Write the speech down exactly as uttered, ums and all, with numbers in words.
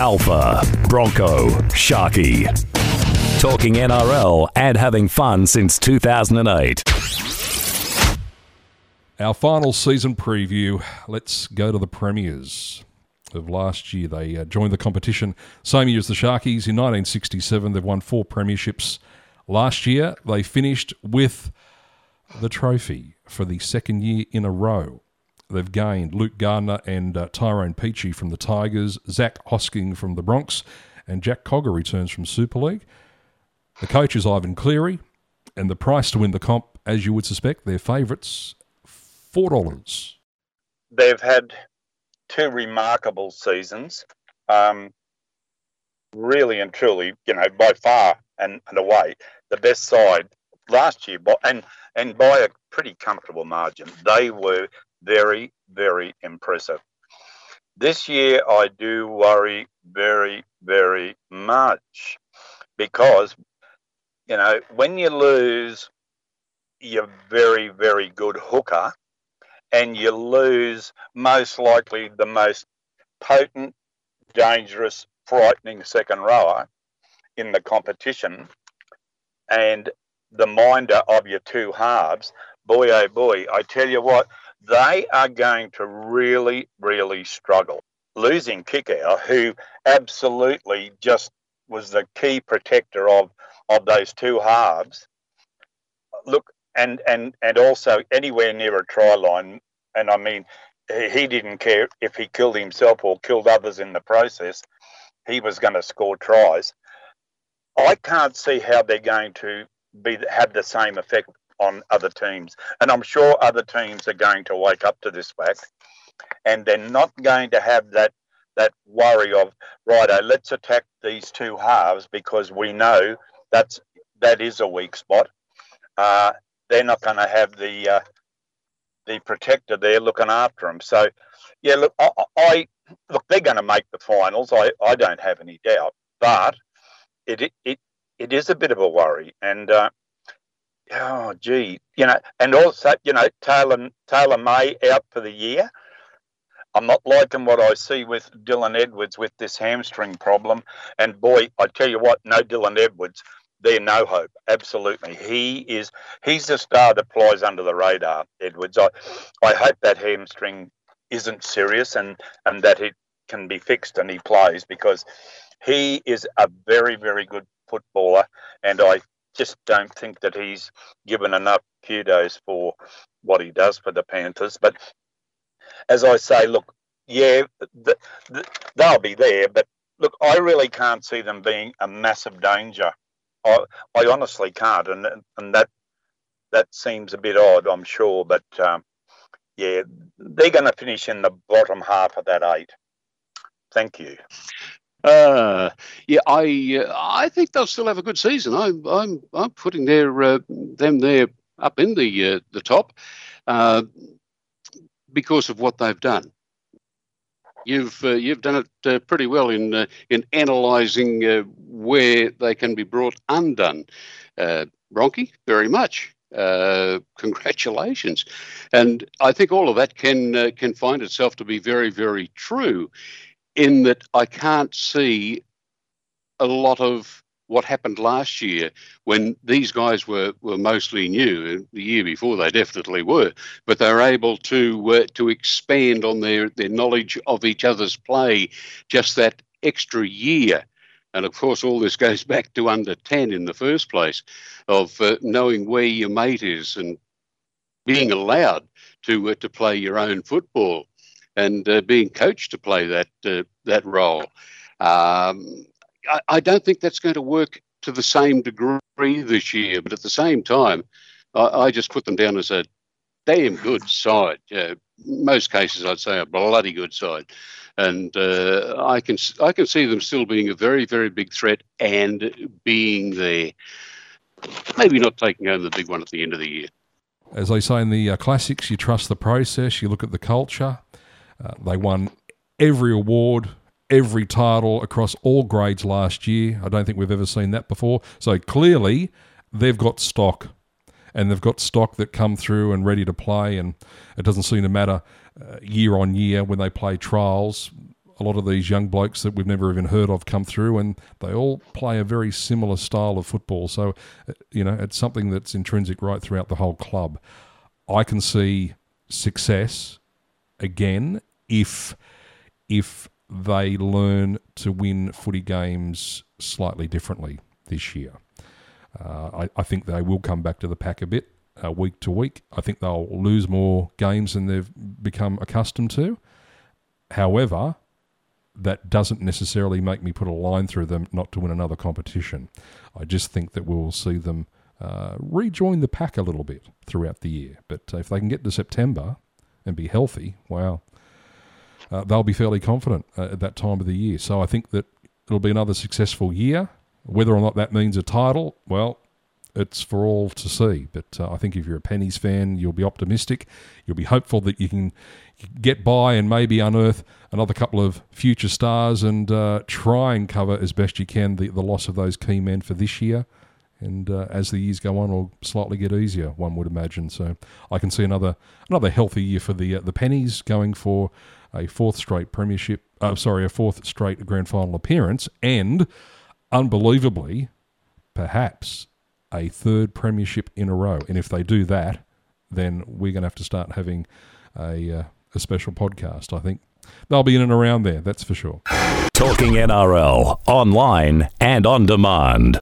Alpha, Bronco, Sharkie. Talking N R L and having fun since two thousand eight. Our final season preview. Let's go to the premiers of last year. They uh, joined the competition same year as the Sharkies in nineteen sixty-seven. They've won four premierships. Last year, they finished with the trophy for the second year in a row. They've gained Luke Gardner and uh, Tyrone Peachy from the Tigers, Zach Hosking from the Bronx, and Jack Cogger returns from Super League. The coach is Ivan Cleary, and the price to win the comp, as you would suspect, their favourites, four dollars. They've had two remarkable seasons. Um, really and truly, you know, by far and, and away, the best side last year, and, and by a pretty comfortable margin. They were very, very impressive. This year, I do worry very, very much because, you know, when you lose your very, very good hooker and you lose most likely the most potent, dangerous, frightening second rower in the competition and the minder of your two halves, boy, oh boy, I tell you what, they are going to really, really struggle. Losing Kikau, who absolutely just was the key protector of, of those two halves, look, and, and, and also anywhere near a try line, and I mean, he didn't care if he killed himself or killed others in the process, he was going to score tries. I can't see how they're going to be have the same effect on other teams. And I'm sure other teams are going to wake up to this fact, and they're not going to have that that worry of, righto, let's attack these two halves because we know that's that is a weak spot. Uh, they're not going to have the uh, the protector there looking after them. So, yeah, look, I, I look they're going to make the finals. I, I don't have any doubt, but it it it is a bit of a worry and. Uh, Oh, gee, you know, and also, you know, Taylor, Taylor May out for the year. I'm not liking what I see with Dylan Edwards with this hamstring problem. And boy, I tell you what, no Dylan Edwards, they're no hope. Absolutely. He is, he's the star that flies under the radar, Edwards. I, I hope that hamstring isn't serious and, and that it can be fixed and he plays because he is a very, very good footballer. And I just don't think that he's given enough kudos for what he does for the Panthers. But as I say, look, yeah, the, the, they'll be there. But look, I really can't see them being a massive danger. I, I honestly can't, and and that that seems a bit odd, I'm sure. But um, yeah, they're going to finish in the bottom half of that eight. Thank you. Uh, yeah, I uh, I think they'll still have a good season. I'm I'm I'm putting their uh, them there up in the uh, the top uh, because of what they've done. You've uh, you've done it uh, pretty well in uh, in analysing uh, where they can be brought undone, uh, Bronchi. Very much. Uh, congratulations, and I think all of that can uh, can find itself to be very, very true. In that I can't see a lot of what happened last year when these guys were, were mostly new. The year before they definitely were, but they were able to uh, to expand on their, their knowledge of each other's play just that extra year. And, of course, all this goes back to under ten in the first place of uh, knowing where your mate is and being allowed to uh, to play your own football. And uh, being coached to play that uh, that role, um, I, I don't think that's going to work to the same degree this year. But at the same time, I, I just put them down as a damn good side. Uh, most cases, I'd say a bloody good side, and uh, I can I can see them still being a very, very big threat and being there. Maybe not taking home the big one at the end of the year. As they say in the uh, classics, you trust the process. You look at the culture. Uh, they won every award, every title across all grades last year. I don't think we've ever seen that before. So clearly they've got stock, and they've got stock that come through and ready to play, and it doesn't seem to matter uh, year on year when they play trials. a lot of these young blokes that we've never even heard of come through, and they all play a very similar style of football. So, you know, it's something that's intrinsic right throughout the whole club. I can see success again if if they learn to win footy games slightly differently this year. Uh, I, I think they will come back to the pack a bit uh, week to week. I think they'll lose more games than they've become accustomed to. However, that doesn't necessarily make me put a line through them not to win another competition. I just think that we'll see them uh, rejoin the pack a little bit throughout the year. But if they can get to September and be healthy, wow, uh, they'll be fairly confident uh, at that time of the year. So I think that it'll be another successful year. Whether or not that means a title, well, it's for all to see. But uh, I think if you're a Pennies fan, you'll be optimistic. You'll be hopeful that you can get by and maybe unearth another couple of future stars and uh, try and cover as best you can the, the loss of those key men for this year. And uh, as the years go on, it'll slightly get easier, one would imagine. So I can see another another healthy year for the uh, the Pennies, going for a fourth straight premiership. Uh, sorry, a fourth straight grand final appearance, and unbelievably, perhaps a third premiership in a row. And if they do that, then we're going to have to start having a uh, a special podcast. I think they'll be in and around there, that's for sure. Talking N R L, online and on demand.